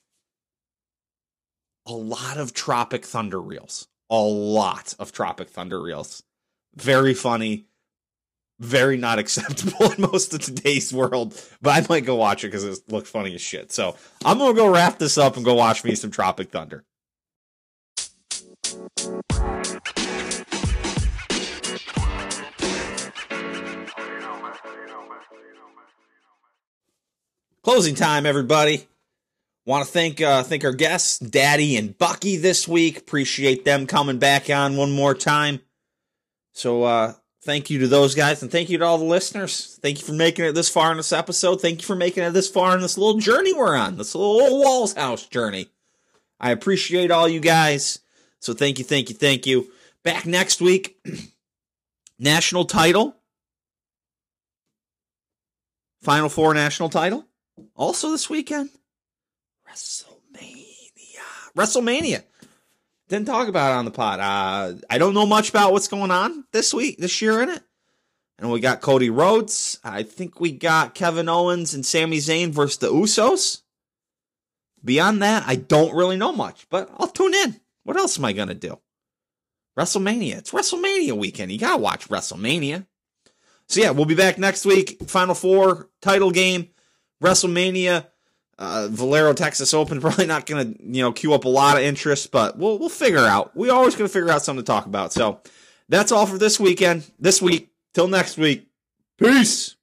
A lot of Tropic Thunder reels. A lot of Tropic Thunder reels. Very funny. Very not acceptable in most of today's world, but I might go watch it because it looked funny as shit. So I'm going to go wrap this up and go watch me some Tropic Thunder. Closing time, everybody. Want to thank uh, thank our guests, Daddy and Bucky, this week. Appreciate them coming back on one more time. So, uh, thank you to those guys, and thank you to all the listeners. Thank you for making it this far in this episode. Thank you for making it this far in this little journey we're on, this little Ole Walls House journey. I appreciate all you guys. So thank you, thank you, thank you. Back next week, national title. Final Four national title. Also this weekend, WrestleMania. WrestleMania. Didn't talk about it on the pod. Uh, I don't know much about what's going on this week, this year in it. And we got Cody Rhodes. I think we got Kevin Owens and Sami Zayn versus the Usos. Beyond that, I don't really know much, but I'll tune in. What else am I going to do? WrestleMania. It's WrestleMania weekend. You got to watch WrestleMania. So, yeah, we'll be back next week. Final Four title game. WrestleMania. Uh, Valero, Texas Open, probably not going to, you know, queue up a lot of interest, but we'll we'll figure out. We always going to figure out something to talk about. So that's all for this weekend, this week. Till next week. Peace.